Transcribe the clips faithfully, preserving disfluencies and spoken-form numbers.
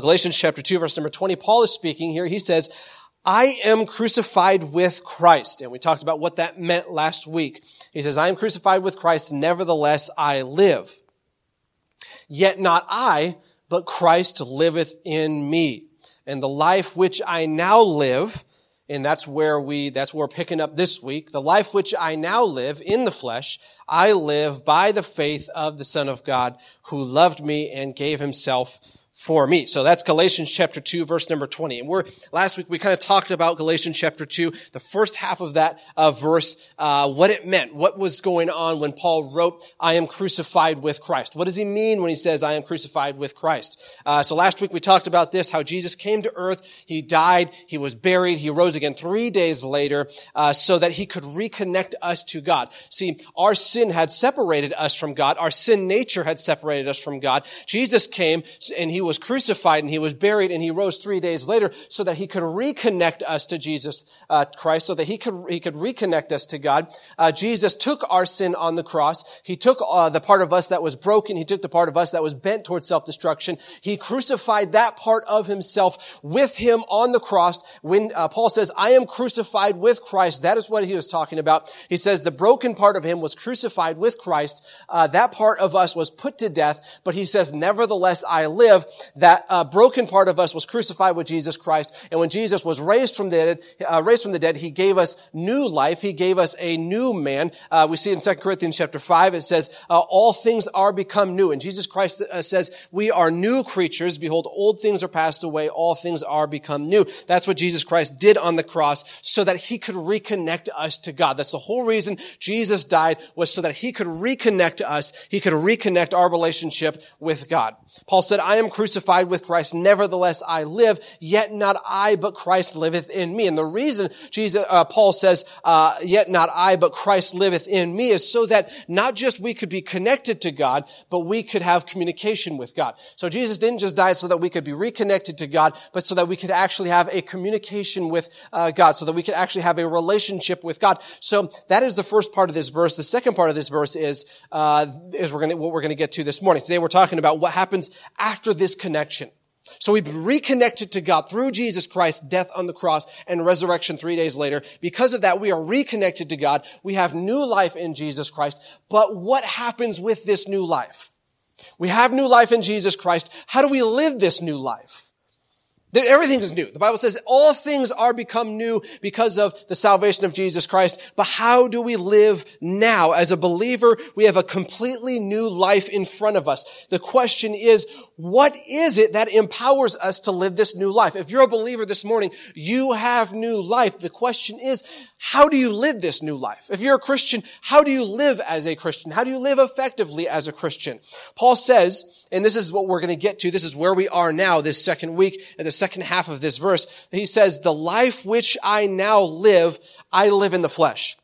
Galatians chapter two, verse number twenty, Paul is speaking here. He says, I am crucified with Christ. And we talked about what that meant last week. He says, I am crucified with Christ, nevertheless I live. Yet not I, but Christ liveth in me. And the life which I now live, and that's where we, that's where we're picking up this week. The life which I now live in the flesh, I live by the faith of the Son of God who loved me and gave himself for me. So that's Galatians chapter two, verse number twenty. And we're, last week we kind of talked about Galatians chapter two, the first half of that uh, verse, uh, what it meant, what was going on when Paul wrote, I am crucified with Christ. What does he mean when he says, I am crucified with Christ? Uh, so last week we talked about this, how Jesus came to earth, he died, he was buried, he rose again three days later, uh, so that he could reconnect us to God. See, our sin had separated us from God. Our sin nature had separated us from God. Jesus came and he was crucified and he was buried and he rose three days later so that he could reconnect us to Jesus uh, Christ, so that he could, he could reconnect us to God. Uh, Jesus took our sin on the cross. He took uh, the part of us that was broken. He took the part of us that was bent towards self-destruction. He crucified that part of himself with him on the cross. When uh, Paul says, I am crucified with Christ, that is what he was talking about. He says the broken part of him was crucified. Crucified with Christ, uh, that part of us was put to death, but he says, nevertheless I live. That uh, broken part of us was crucified with Jesus Christ, and when Jesus was raised from the dead, uh, raised from the dead, he gave us new life. He gave us a new man. Uh, we see in Second Corinthians chapter five, it says, uh, all things are become new, and Jesus Christ uh, says, we are new creatures. Behold, old things are passed away; all things are become new. That's what Jesus Christ did on the cross, so that he could reconnect us to God. That's the whole reason Jesus died, was so that he could reconnect us, he could reconnect our relationship with God. Paul said, I am crucified with Christ, nevertheless I live, yet not I, but Christ liveth in me. And the reason Jesus, uh, Paul says, uh, yet not I, but Christ liveth in me, is so that not just we could be connected to God, but we could have communication with God. So Jesus didn't just die so that we could be reconnected to God, but so that we could actually have a communication with uh, God, so that we could actually have a relationship with God. So that is the first part of this verse. The second part of this verse is uh, is we're going what we're going to get to this morning. Today we're talking about what happens after this connection. So we've been reconnected to God through Jesus Christ's death on the cross and resurrection three days later. Because of that, we are reconnected to God. We have new life in Jesus Christ. But what happens with this new life? We have new life in Jesus Christ. How do we live this new life? Everything is new. The Bible says all things are become new because of the salvation of Jesus Christ. But how do we live now? As a believer, we have a completely new life in front of us. The question is, what is it that empowers us to live this new life? If you're a believer this morning, you have new life. The question is, how do you live this new life? If you're a Christian, how do you live as a Christian? How do you live effectively as a Christian? Paul says, and this is what we're going to get to. This is where we are now this second week and the second half of this verse. He says, the life which I now live, I live in the flesh.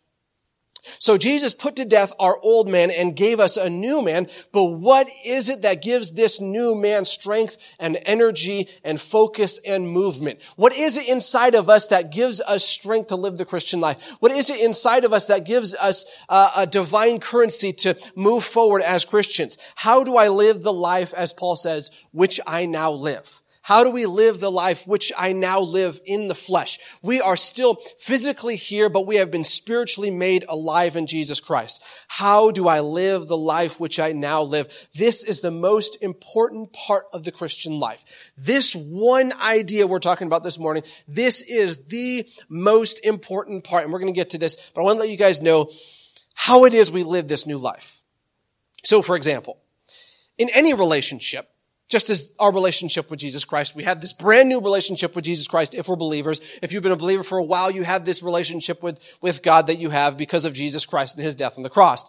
So Jesus put to death our old man and gave us a new man. But what is it that gives this new man strength and energy and focus and movement? What is it inside of us that gives us strength to live the Christian life? What is it inside of us that gives us uh, a divine currency to move forward as Christians? How do I live the life, as Paul says, which I now live? How do we live the life which I now live in the flesh? We are still physically here, but we have been spiritually made alive in Jesus Christ. How do I live the life which I now live? This is the most important part of the Christian life. This one idea we're talking about this morning, this is the most important part, and we're going to get to this, but I want to let you guys know how it is we live this new life. So, for example, in any relationship, just as our relationship with Jesus Christ, we have this brand new relationship with Jesus Christ if we're believers. If you've been a believer for a while, you have this relationship with, with God that you have because of Jesus Christ and his death on the cross.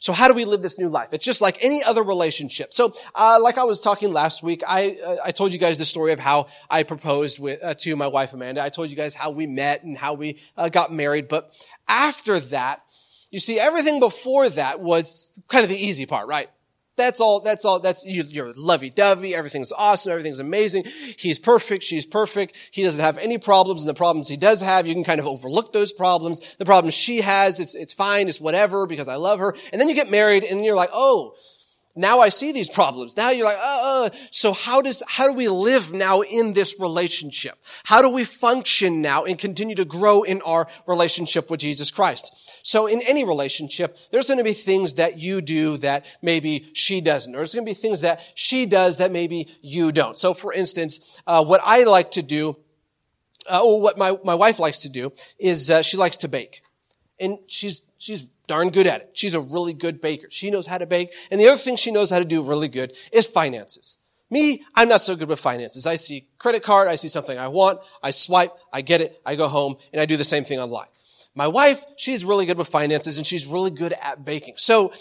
So how do we live this new life? It's just like any other relationship. So, uh, like I was talking last week, I, uh, I told you guys the story of how I proposed with, uh, to my wife, Amanda. I told you guys how we met and how we uh, got married. But after that, you see, everything before that was kind of the easy part, right? That's all, that's all, that's, you, you're lovey-dovey, everything's awesome, everything's amazing, he's perfect, she's perfect, he doesn't have any problems, and the problems he does have, you can kind of overlook those problems, the problems she has, it's, it's fine, it's whatever, because I love her, and then you get married, and you're like, oh, Now I see these problems. Now you're like, uh, uh, so how does, how do we live now in this relationship? How do we function now and continue to grow in our relationship with Jesus Christ? So in any relationship, there's going to be things that you do that maybe she doesn't, or there's going to be things that she does that maybe you don't. So for instance, uh, what I like to do, uh, or what my, my wife likes to do is, uh, she likes to bake. And she's, she's, darn good at it. She's a really good baker. She knows how to bake. And the other thing she knows how to do really good is finances. Me, I'm not so good with finances. I see credit card, I see something I want, I swipe, I get it, I go home, and I do the same thing online. My wife, she's really good with finances, and she's really good at baking. So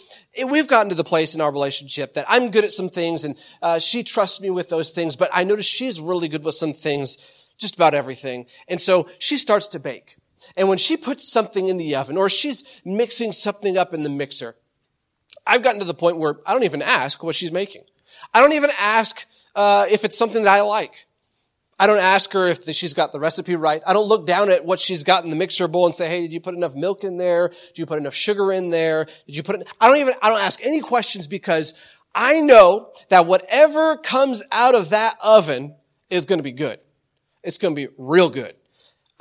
we've gotten to the place in our relationship that I'm good at some things, and uh, she trusts me with those things, but I notice she's really good with some things, just about everything. And so she starts to bake. And when she puts something in the oven or she's mixing something up in the mixer, I've gotten to the point where I don't even ask what she's making. I don't even ask uh if it's something that I like. I don't ask her if she's got the recipe right. I don't look down at what she's got in the mixer bowl and say, hey, did you put enough milk in there? Did you put enough sugar in there? Did you put it? I don't even, I don't ask any questions because I know that whatever comes out of that oven is going to be good. It's going to be real good.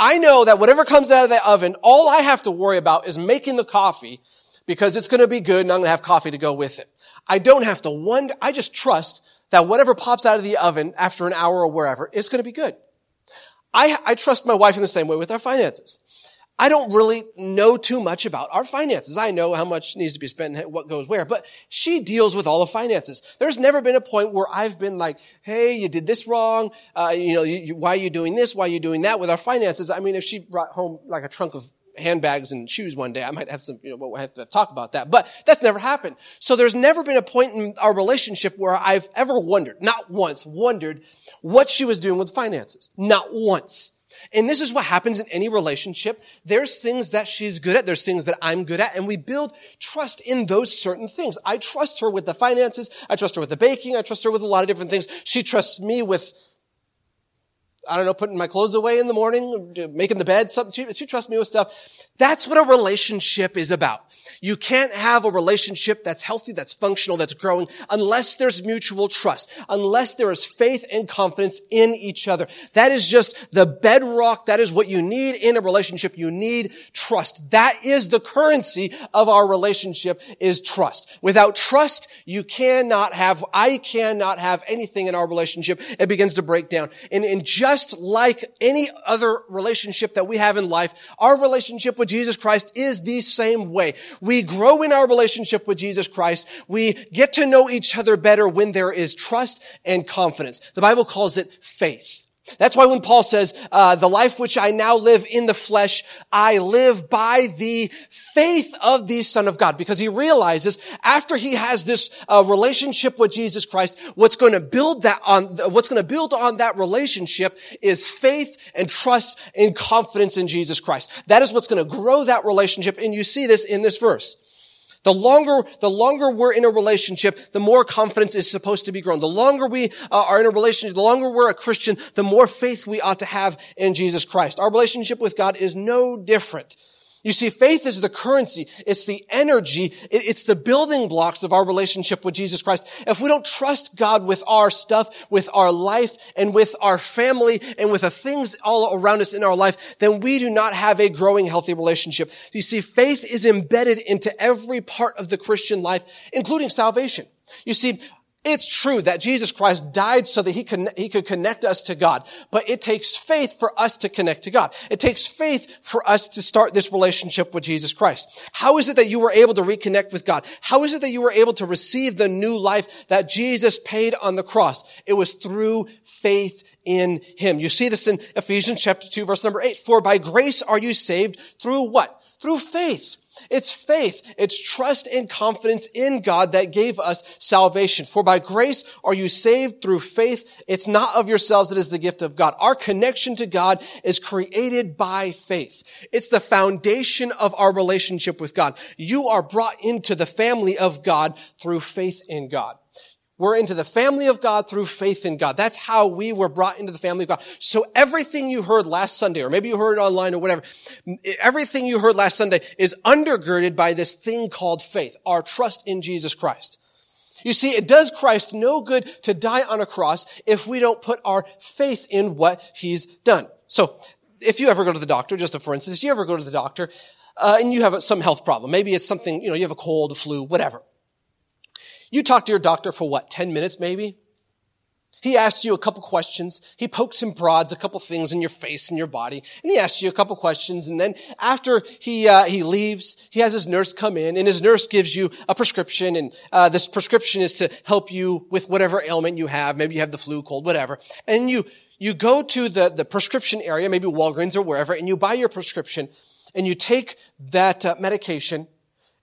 I know that whatever comes out of that oven, all I have to worry about is making the coffee because it's going to be good and I'm going to have coffee to go with it. I don't have to wonder. I just trust that whatever pops out of the oven after an hour or wherever, it's going to be good. I, I trust my wife in the same way with our finances. I don't really know too much about our finances. I know how much needs to be spent and what goes where, but she deals with all the finances. There's never been a point where I've been like, hey, you did this wrong. Uh, you know, you, you, why are you doing this? Why are you doing that with our finances? I mean, if she brought home like a trunk of handbags and shoes one day, I might have some, you know, we'll have to talk about that, but that's never happened. So there's never been a point in our relationship where I've ever wondered, not once, wondered what she was doing with finances. Not once. And this is what happens in any relationship. There's things that she's good at. There's things that I'm good at. And we build trust in those certain things. I trust her with the finances. I trust her with the baking. I trust her with a lot of different things. She trusts me with, I don't know, putting my clothes away in the morning, making the bed, something. She, she trusts me with stuff. That's what a relationship is about. You can't have a relationship that's healthy, that's functional, that's growing, unless there's mutual trust, unless there is faith and confidence in each other. That is just the bedrock. That is what you need in a relationship. You need trust. That is the currency of our relationship, is trust. Without trust, you cannot have, I cannot have anything in our relationship. It begins to break down. And in just Just like any other relationship that we have in life, our relationship with Jesus Christ is the same way. We grow in our relationship with Jesus Christ. We get to know each other better when there is trust and confidence. The Bible calls it faith. That's why when Paul says, uh, the life which I now live in the flesh, I live by the faith of the Son of God. Because he realizes after he has this uh, relationship with Jesus Christ, what's going to build that on, what's going to build on that relationship is faith and trust and confidence in Jesus Christ. That is what's going to grow that relationship. And you see this in this verse. The longer, the longer we're in a relationship, the more confidence is supposed to be grown. The longer we uh, are in a relationship, the longer we're a Christian, the more faith we ought to have in Jesus Christ. Our relationship with God is no different. You see, faith is the currency. It's the energy. It, it's the building blocks of our relationship with Jesus Christ. If we don't trust God with our stuff, with our life, and with our family, and with the things all around us in our life, then we do not have a growing, healthy relationship. You see, faith is embedded into every part of the Christian life, including salvation. You see, it's true that Jesus Christ died so that he could, he could connect us to God, but it takes faith for us to connect to God. It takes faith for us to start this relationship with Jesus Christ. How is it that you were able to reconnect with God? How is it that you were able to receive the new life that Jesus paid on the cross? It was through faith in him. You see this in Ephesians chapter two, verse number eight. For by grace are you saved through what? Through faith. It's faith, it's trust and confidence in God that gave us salvation. For by grace are you saved through faith. It's not of yourselves, it is the gift of God. Our connection to God is created by faith. It's the foundation of our relationship with God. You are brought into the family of God through faith in God. We're into the family of God through faith in God. That's how we were brought into the family of God. So everything you heard last Sunday, or maybe you heard it online or whatever, everything you heard last Sunday is undergirded by this thing called faith, our trust in Jesus Christ. You see, it does Christ no good to die on a cross if we don't put our faith in what he's done. So if you ever go to the doctor, just a for instance, if you ever go to the doctor uh, and you have some health problem, maybe it's something, you know, you have a cold, a flu, whatever. You talk to your doctor for what, ten minutes maybe? He asks you a couple questions. He pokes and prods a couple things in your face and your body. And he asks you a couple questions. And then after he, uh, he leaves, he has his nurse come in, and his nurse gives you a prescription. And, uh, this prescription is to help you with whatever ailment you have. Maybe you have the flu, cold, whatever. And you, you go to the, the prescription area, maybe Walgreens or wherever, and you buy your prescription and you take that uh, medication,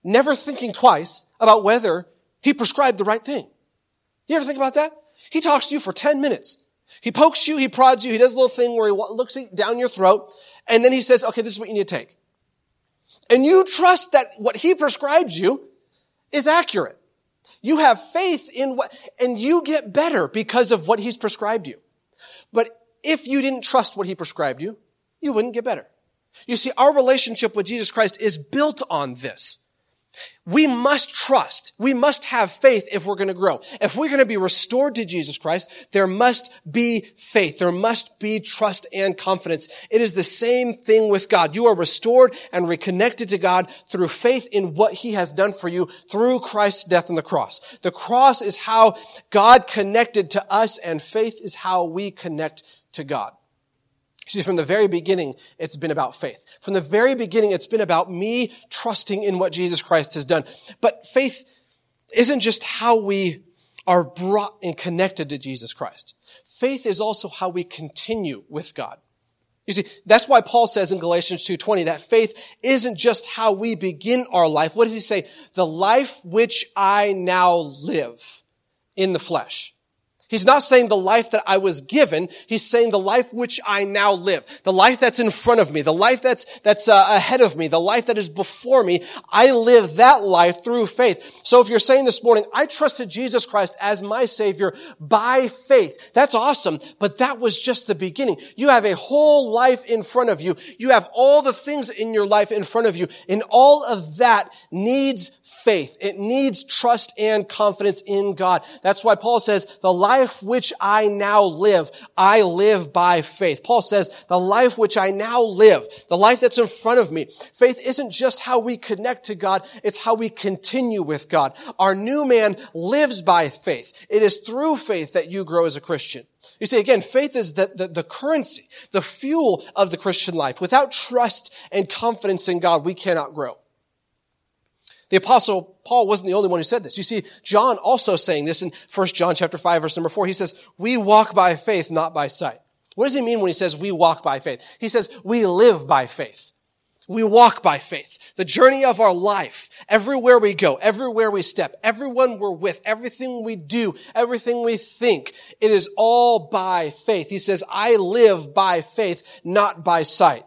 never thinking twice about whether he prescribed the right thing. You ever think about that? He talks to you for ten minutes. He pokes you, he prods you, he does a little thing where he looks down your throat, and then he says, okay, this is what you need to take. And you trust that what he prescribes you is accurate. You have faith in what, and you get better because of what he's prescribed you. But if you didn't trust what he prescribed you, you wouldn't get better. You see, our relationship with Jesus Christ is built on this. We must trust. We must have faith if we're going to grow. If we're going to be restored to Jesus Christ, there must be faith. There must be trust and confidence. It is the same thing with God. You are restored and reconnected to God through faith in what he has done for you through Christ's death on the cross. The cross is how God connected to us, and faith is how we connect to God. See, from the very beginning, it's been about faith. From the very beginning, it's been about me trusting in what Jesus Christ has done. But faith isn't just how we are brought and connected to Jesus Christ. Faith is also how we continue with God. You see, that's why Paul says in Galatians two twenty that faith isn't just how we begin our life. What does he say? The life which I now live in the flesh. He's not saying the life that I was given. He's saying the life which I now live, the life that's in front of me, the life that's that's uh, ahead of me, the life that is before me. I live that life through faith. So if you're saying this morning, I trusted Jesus Christ as my Savior by faith, that's awesome, but that was just the beginning. You have a whole life in front of you. You have all the things in your life in front of you, and all of that needs faith. It needs trust and confidence in God. That's why Paul says, the life life which I now live, I live by faith. Paul says, the life which I now live, the life that's in front of me. Faith isn't just how we connect to God, it's how we continue with God. Our new man lives by faith. It is through faith that you grow as a Christian. You see, again, faith is the, the, the currency, the fuel of the Christian life. Without trust and confidence in God, we cannot grow. The apostle Paul wasn't the only one who said this. You see, John also saying this in First John chapter five, verse number four. He says, we walk by faith, not by sight. What does he mean when he says we walk by faith? He says we live by faith. We walk by faith. The journey of our life, everywhere we go, everywhere we step, everyone we're with, everything we do, everything we think, it is all by faith. He says, I live by faith, not by sight.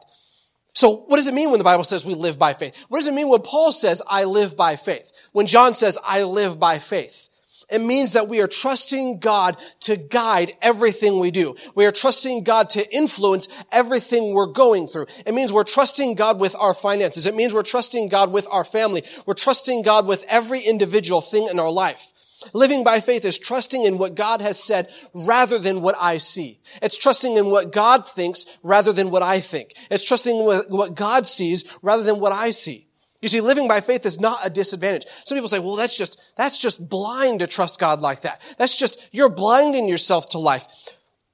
So what does it mean when the Bible says we live by faith? What does it mean when Paul says, I live by faith? When John says, I live by faith? It means that we are trusting God to guide everything we do. We are trusting God to influence everything we're going through. It means we're trusting God with our finances. It means we're trusting God with our family. We're trusting God with every individual thing in our life. Living by faith is trusting in what God has said rather than what I see. It's trusting in what God thinks rather than what I think. It's trusting what God sees rather than what I see. You see, living by faith is not a disadvantage. Some people say, well, that's just, that's just blind to trust God like that. That's just, you're blinding yourself to life.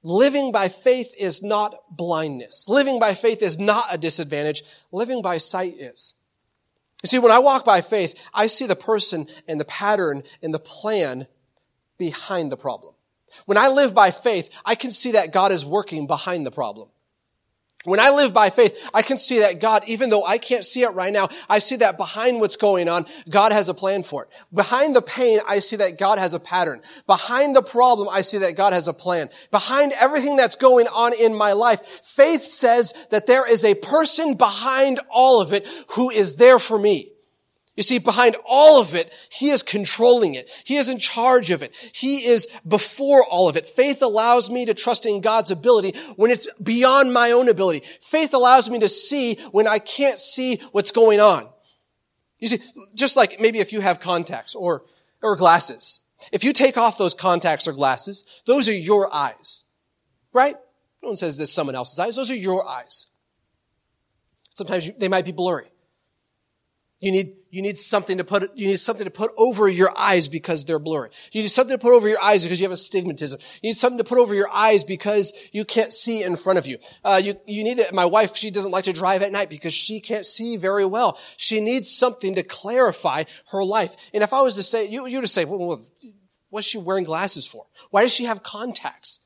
Living by faith is not blindness. Living by faith is not a disadvantage. Living by sight is. You see, when I walk by faith, I see the person and the pattern and the plan behind the problem. When I live by faith, I can see that God is working behind the problem. When I live by faith, I can see that God, even though I can't see it right now, I see that behind what's going on, God has a plan for it. Behind the pain, I see that God has a pattern. Behind the problem, I see that God has a plan. Behind everything that's going on in my life, faith says that there is a person behind all of it who is there for me. You see, behind all of it, he is controlling it. He is in charge of it. He is before all of it. Faith allows me to trust in God's ability when it's beyond my own ability. Faith allows me to see when I can't see what's going on. You see, just like maybe if you have contacts or, or glasses, If you take off those contacts or glasses, those are your eyes, right? No one says this is someone else's eyes. Those are your eyes. Sometimes you, they might be blurry. You need, you need something to put, you need something to put over your eyes because they're blurry. You need something to put over your eyes because you have astigmatism. You need something to put over your eyes because you can't see in front of you. Uh, you, you need it. My wife, she doesn't like to drive at night because she can't see very well. She needs something to clarify her life. And if I was to say, you, you would say, well, well, what's she wearing glasses for? Why does she have contacts?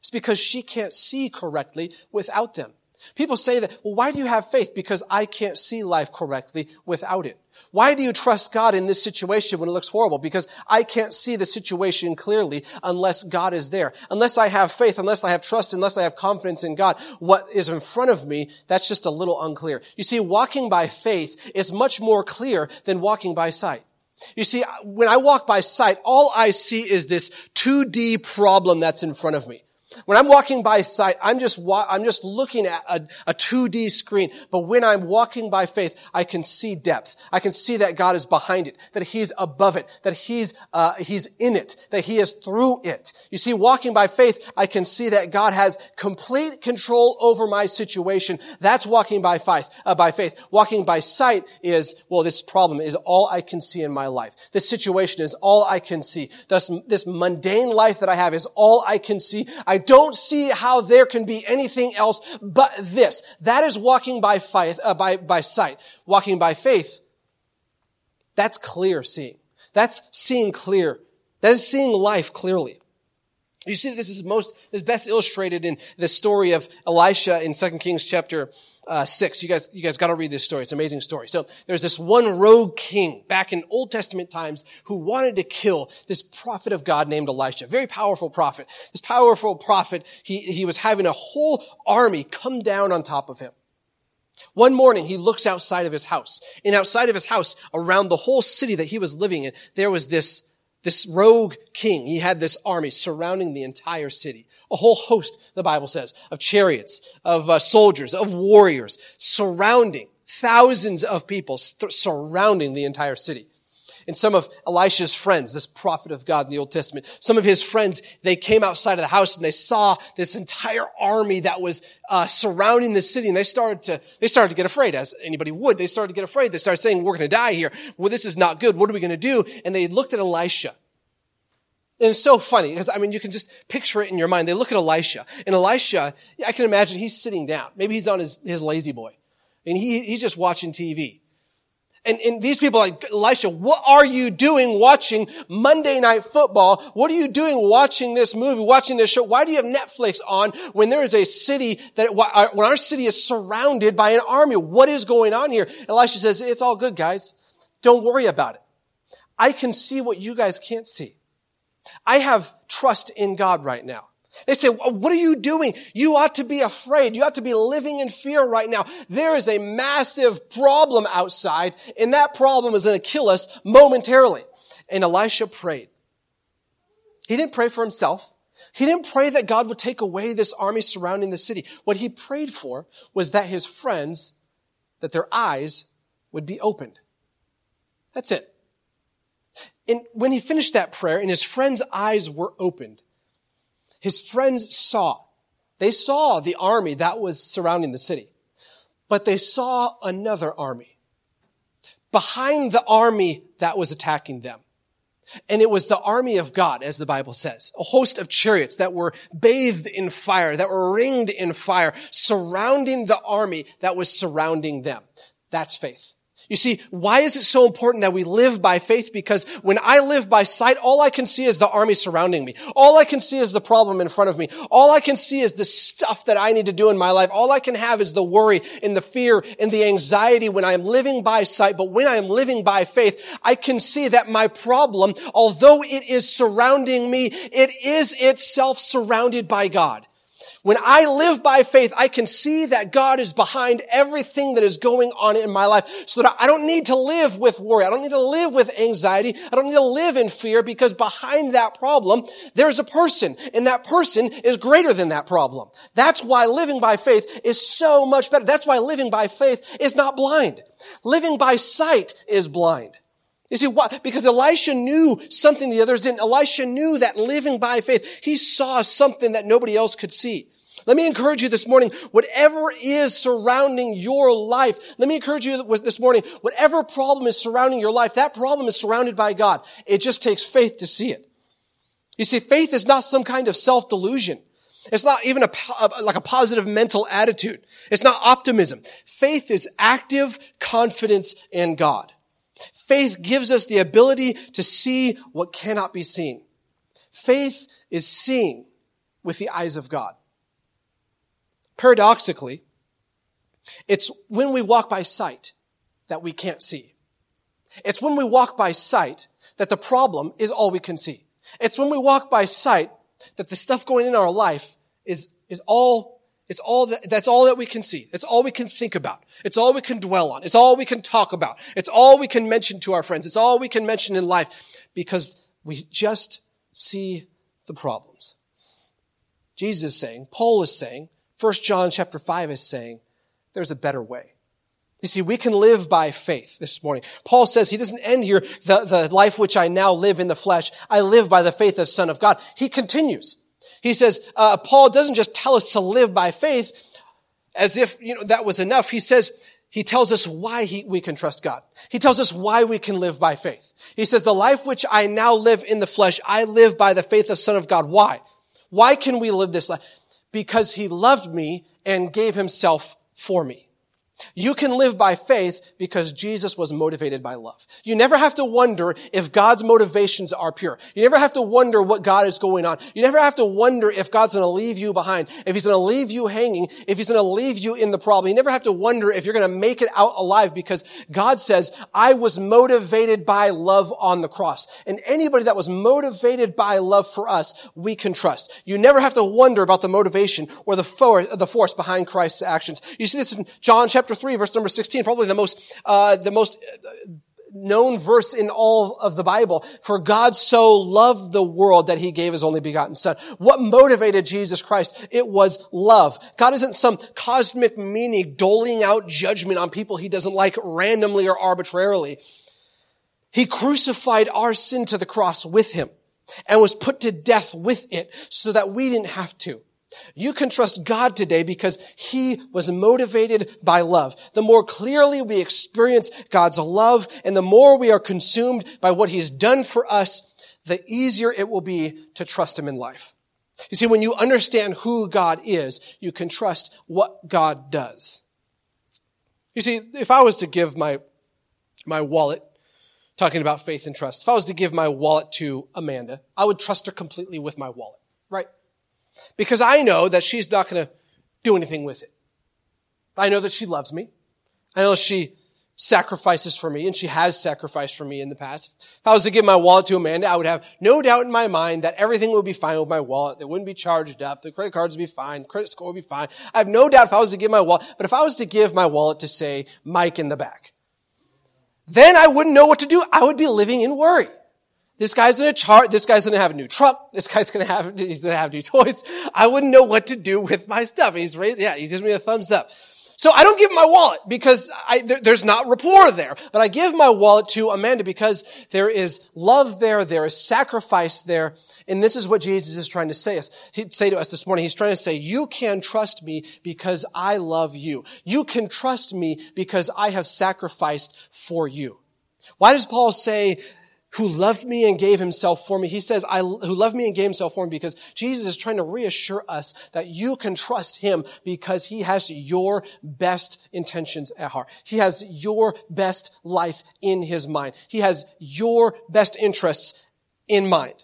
It's because she can't see correctly without them. People say that, well, why do you have faith? Because I can't see life correctly without it. Why do you trust God in this situation when it looks horrible? Because I can't see the situation clearly unless God is there. Unless I have faith, unless I have trust, unless I have confidence in God, what is in front of me, that's just a little unclear. You see, walking by faith is much more clear than walking by sight. You see, when I walk by sight, all I see is this two D problem that's in front of me. When I'm walking by sight, I'm just wa- I'm just looking at a, a two D screen. But when I'm walking by faith, I can see depth. I can see that God is behind it, that He's above it, that He's uh He's in it, that He is through it. You see, walking by faith, I can see that God has complete control over my situation. That's walking by faith. Uh, by faith, walking by sight is, well, this problem is all I can see in my life. This situation is all I can see. This this mundane life that I have is all I can see. I don't see how there can be anything else but this. That is walking by faith, uh, by, by sight. Walking by faith, that's clear seeing. That's seeing clear. That is seeing life clearly. You see, this is most, this is best illustrated in the story of Elisha in Second Kings chapter uh, six. You guys, you guys gotta read this story. It's an amazing story. So there's this one rogue king back in Old Testament times who wanted to kill this prophet of God named Elisha. Very powerful prophet. This powerful prophet, he, he was having a whole army come down on top of him. One morning, he looks outside of his house. And outside of his house, around the whole city that he was living in, there was this This rogue king, he had this army surrounding the entire city. A whole host, the Bible says, of chariots, of uh, soldiers, of warriors, surrounding thousands of people, st- surrounding the entire city. And some of Elisha's friends, this prophet of God in the Old Testament, some of his friends, they came outside of the house and they saw this entire army that was uh, surrounding the city, and they started to they started to get afraid, as anybody would. They started to get afraid. They started saying, "We're going to die here. Well, this is not good. What are we going to do?" And they looked at Elisha. And it's so funny because, I mean, you can just picture it in your mind. They look at Elisha, and Elisha, I can imagine he's sitting down. Maybe he's on his, his lazy boy, and he he's just watching T V. And, and these people are like, "Elisha, what are you doing watching Monday Night Football? What are you doing watching this movie, watching this show? Why do you have Netflix on when there is a city that, when our city is surrounded by an army? What is going on here?" And Elisha says, "It's all good, guys. Don't worry about it. I can see what you guys can't see. I have trust in God right now." They say, "What are you doing? You ought to be afraid. You ought to be living in fear right now. There is a massive problem outside, and that problem is going to kill us momentarily." And Elisha prayed. He didn't pray for himself. He didn't pray that God would take away this army surrounding the city. What he prayed for was that his friends, that their eyes would be opened. That's it. And when he finished that prayer and his friends' eyes were opened, his friends saw. They saw the army that was surrounding the city. But they saw another army behind the army that was attacking them. And it was the army of God, as the Bible says, a host of chariots that were bathed in fire, that were ringed in fire, surrounding the army that was surrounding them. That's faith. You see, why is it so important that we live by faith? Because when I live by sight, all I can see is the army surrounding me. All I can see is the problem in front of me. All I can see is the stuff that I need to do in my life. All I can have is the worry and the fear and the anxiety when I'm living by sight. But when I'm living by faith, I can see that my problem, although it is surrounding me, it is itself surrounded by God. When I live by faith, I can see that God is behind everything that is going on in my life, so that I don't need to live with worry. I don't need to live with anxiety. I don't need to live in fear, because behind that problem, there's a person, and that person is greater than that problem. That's why living by faith is so much better. That's why living by faith is not blind. Living by sight is blind. You see, why? Because Elisha knew something the others didn't. Elisha knew that living by faith, he saw something that nobody else could see. Let me encourage you this morning, whatever is surrounding your life, let me encourage you this morning, whatever problem is surrounding your life, that problem is surrounded by God. It just takes faith to see it. You see, faith is not some kind of self-delusion. It's not even a, like a positive mental attitude. It's not optimism. Faith is active confidence in God. Faith gives us the ability to see what cannot be seen. Faith is seeing with the eyes of God. Paradoxically, it's when we walk by sight that we can't see. It's when we walk by sight that the problem is all we can see. It's when we walk by sight that the stuff going in our life is, is all, it's all that, that's all that we can see. It's all we can think about. It's all we can dwell on. It's all we can talk about. It's all we can mention to our friends. It's all we can mention in life because we just see the problems. Jesus is saying, Paul is saying, First John chapter five is saying, there's a better way. You see, we can live by faith this morning. Paul says he doesn't end here, the, the life which I now live in the flesh, I live by the faith of Son of God. He continues. He says, uh, Paul doesn't just tell us to live by faith as if, you know, that was enough. He says, he tells us why he, we can trust God. He tells us why we can live by faith. He says, the life which I now live in the flesh, I live by the faith of Son of God. Why? Why can we live this life? Because he loved me and gave himself for me. You can live by faith because Jesus was motivated by love. You never have to wonder if God's motivations are pure. You never have to wonder what God is going on. You never have to wonder if God's going to leave you behind, if he's going to leave you hanging, if he's going to leave you in the problem. You never have to wonder if you're going to make it out alive because God says, I was motivated by love on the cross. And anybody that was motivated by love for us, we can trust. You never have to wonder about the motivation or the force behind Christ's actions. You see this in John chapter Chapter three, verse number sixteen, probably the most uh, the most known verse in all of the Bible. For God so loved the world that he gave his only begotten son. What motivated Jesus Christ? It was love. God isn't some cosmic meanie doling out judgment on people he doesn't like randomly or arbitrarily. He crucified our sin to the cross with him and was put to death with it so that we didn't have to. You can trust God today because he was motivated by love. The more clearly we experience God's love and the more we are consumed by what he's done for us, the easier it will be to trust him in life. You see, when you understand who God is, you can trust what God does. You see, if I was to give my, my wallet, talking about faith and trust, if I was to give my wallet to Amanda, I would trust her completely with my wallet, right? Because I know that she's not going to do anything with it. I know that she loves me. I know she sacrifices for me, and she has sacrificed for me in the past. If I was to give my wallet to Amanda, I would have no doubt in my mind that everything would be fine with my wallet. They wouldn't be charged up. The credit cards would be fine. Credit score would be fine. I have no doubt if I was to give my wallet. But if I was to give my wallet to, say, Mike in the back, then I wouldn't know what to do. I would be living in worry. This guy's going to chart. This guy's going to have a new truck. This guy's going to have, he's going to have new toys. I wouldn't know what to do with my stuff. He's raised, yeah, he gives me a thumbs up. So I don't give my wallet because I, there, there's not rapport there. But I give my wallet to Amanda because there is love there. There is sacrifice there. And this is what Jesus is trying to say us, he'd say to us this morning. He's trying to say, you can trust me because I love you. You can trust me because I have sacrificed for you. Why does Paul say, who loved me and gave himself for me? He says, I, who loved me and gave himself for me, because Jesus is trying to reassure us that you can trust him because he has your best intentions at heart. He has your best life in his mind. He has your best interests in mind.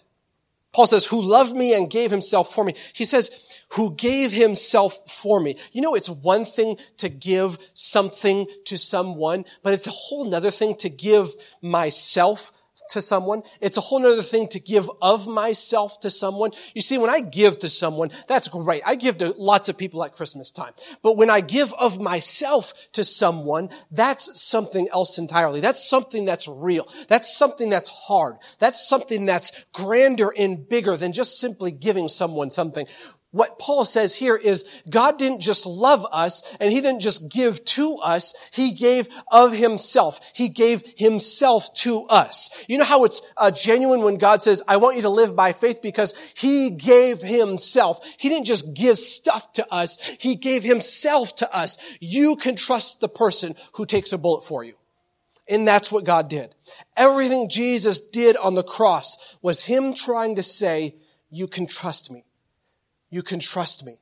Paul says, who loved me and gave himself for me. He says, who gave himself for me. You know, it's one thing to give something to someone, but it's a whole nother thing to give myself to someone. It's a whole other thing to give of myself to someone. You see, when I give to someone, that's great. I give to lots of people at Christmas time. But when I give of myself to someone, that's something else entirely. That's something that's real. That's something that's hard. That's something that's grander and bigger than just simply giving someone something. What Paul says here is God didn't just love us and he didn't just give to us. He gave of himself. He gave himself to us. You know how it's uh, genuine when God says, I want you to live by faith because he gave himself. He didn't just give stuff to us. He gave himself to us. You can trust the person who takes a bullet for you. And that's what God did. Everything Jesus did on the cross was him trying to say, you can trust me. You can trust me.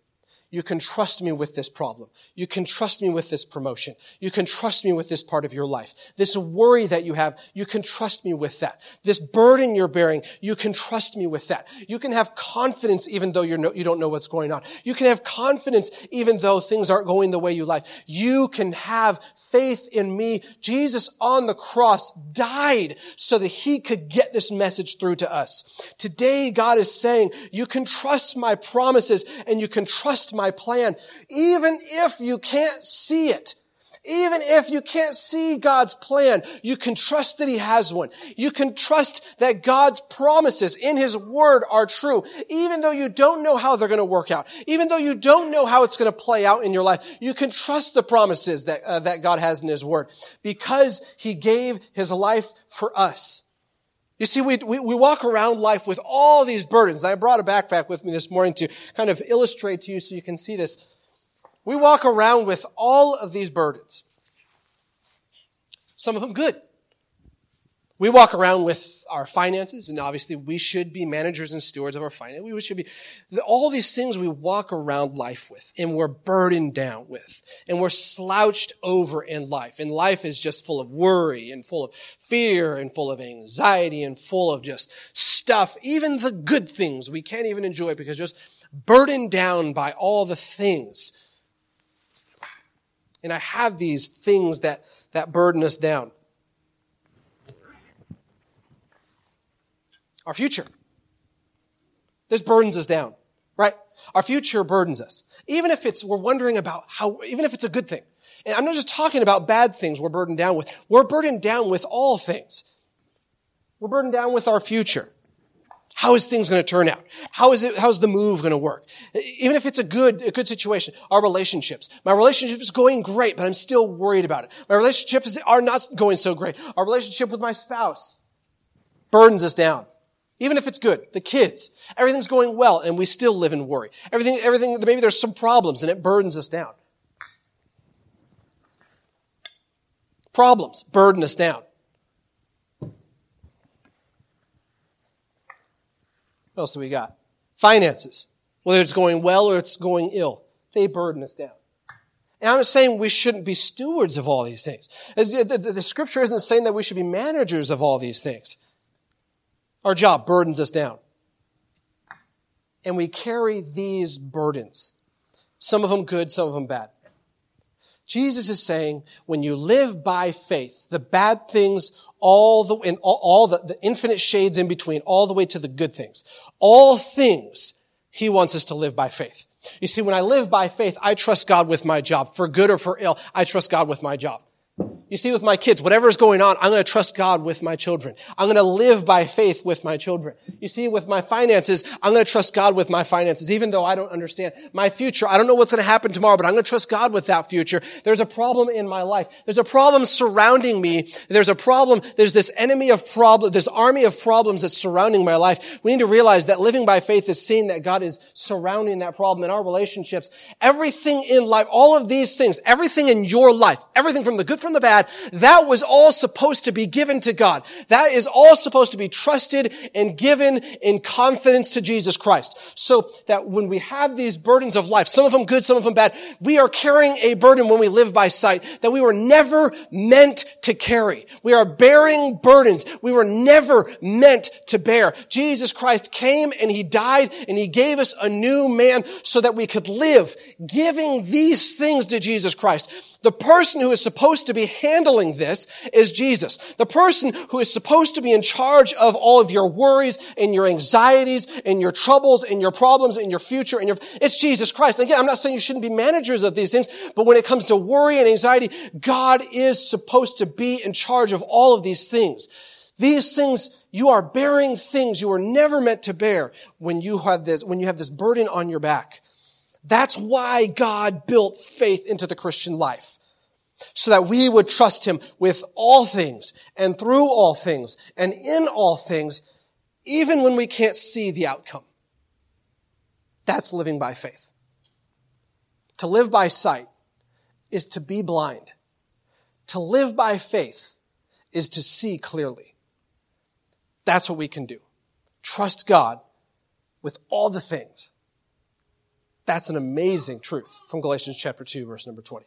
You can trust me with this problem. You can trust me with this promotion. You can trust me with this part of your life. This worry that you have, you can trust me with that. This burden you're bearing, you can trust me with that. You can have confidence even though you're no, you don't know what's going on. You can have confidence even though things aren't going the way you like. You can have faith in me. Jesus on the cross died so that he could get this message through to us. Today, God is saying, you can trust my promises and you can trust my my plan, even if you can't see it. Even if you can't see God's plan, you can trust that he has one. You can trust that God's promises in his word are true, even though you don't know how they're going to work out. Even though you don't know how it's going to play out in your life, you can trust the promises that, uh, that God has in his word because he gave his life for us. You see, we, we we walk around life with all these burdens. I brought a backpack with me this morning to kind of illustrate to you so you can see this. We walk around with all of these burdens. Some of them good. We walk around with our finances, and obviously we should be managers and stewards of our finances. We should be all these things we walk around life with, and we're burdened down with, and we're slouched over in life. And life is just full of worry and full of fear and full of anxiety and full of just stuff. Even the good things we can't even enjoy because just burdened down by all the things. And I have these things that, that burden us down. Our future. This burdens us down, right? Our future burdens us. Even if it's, we're wondering about how, even if it's a good thing. And I'm not just talking about bad things we're burdened down with. We're burdened down with all things. We're burdened down with our future. How is things going to turn out? How is it, how's the move going to work? Even if it's a good, a good situation, our relationships. My relationship is going great, but I'm still worried about it. My relationships are not going so great. Our relationship with my spouse burdens us down. Even if it's good, the kids, everything's going well and we still live in worry. Everything, everything, maybe there's some problems and it burdens us down. Problems burden us down. What else do we got? Finances, whether it's going well or it's going ill, they burden us down. And I'm not saying we shouldn't be stewards of all these things. The scripture isn't saying that we should be managers of all these things. Our job burdens us down. And we carry these burdens. Some of them good, some of them bad. Jesus is saying, when you live by faith, the bad things, all the, and all, all the, the infinite shades in between, all the way to the good things, all things, he wants us to live by faith. You see, when I live by faith, I trust God with my job. For good or for ill, I trust God with my job. You see, with my kids, whatever's going on, I'm going to trust God with my children. I'm going to live by faith with my children. You see, with my finances, I'm going to trust God with my finances, even though I don't understand my future. I don't know what's going to happen tomorrow, but I'm going to trust God with that future. There's a problem in my life. There's a problem surrounding me. There's a problem. There's this enemy of problem, this army of problems that's surrounding my life. We need to realize that living by faith is seeing that God is surrounding that problem in our relationships. Everything in life, all of these things, everything in your life, everything from the good, from the bad, that was all supposed to be given to God. That is all supposed to be trusted and given in confidence to Jesus Christ. So that when we have these burdens of life, some of them good, some of them bad, we are carrying a burden when we live by sight that we were never meant to carry. We are bearing burdens we were never meant to bear. Jesus Christ came and he died and he gave us a new man so that we could live giving these things to Jesus Christ. The person who is supposed to be handling this is Jesus. The person who is supposed to be in charge of all of your worries and your anxieties and your troubles and your problems and your future and your, it's Jesus Christ. Again, I'm not saying you shouldn't be managers of these things, but when it comes to worry and anxiety, God is supposed to be in charge of all of these things. These things, you are bearing things you were never meant to bear when you have this, when you have this burden on your back. That's why God built faith into the Christian life, so that we would trust him with all things and through all things and in all things, even when we can't see the outcome. That's living by faith. To live by sight is to be blind. To live by faith is to see clearly. That's what we can do. Trust God with all the things. That's an amazing truth from Galatians chapter two, verse number twenty.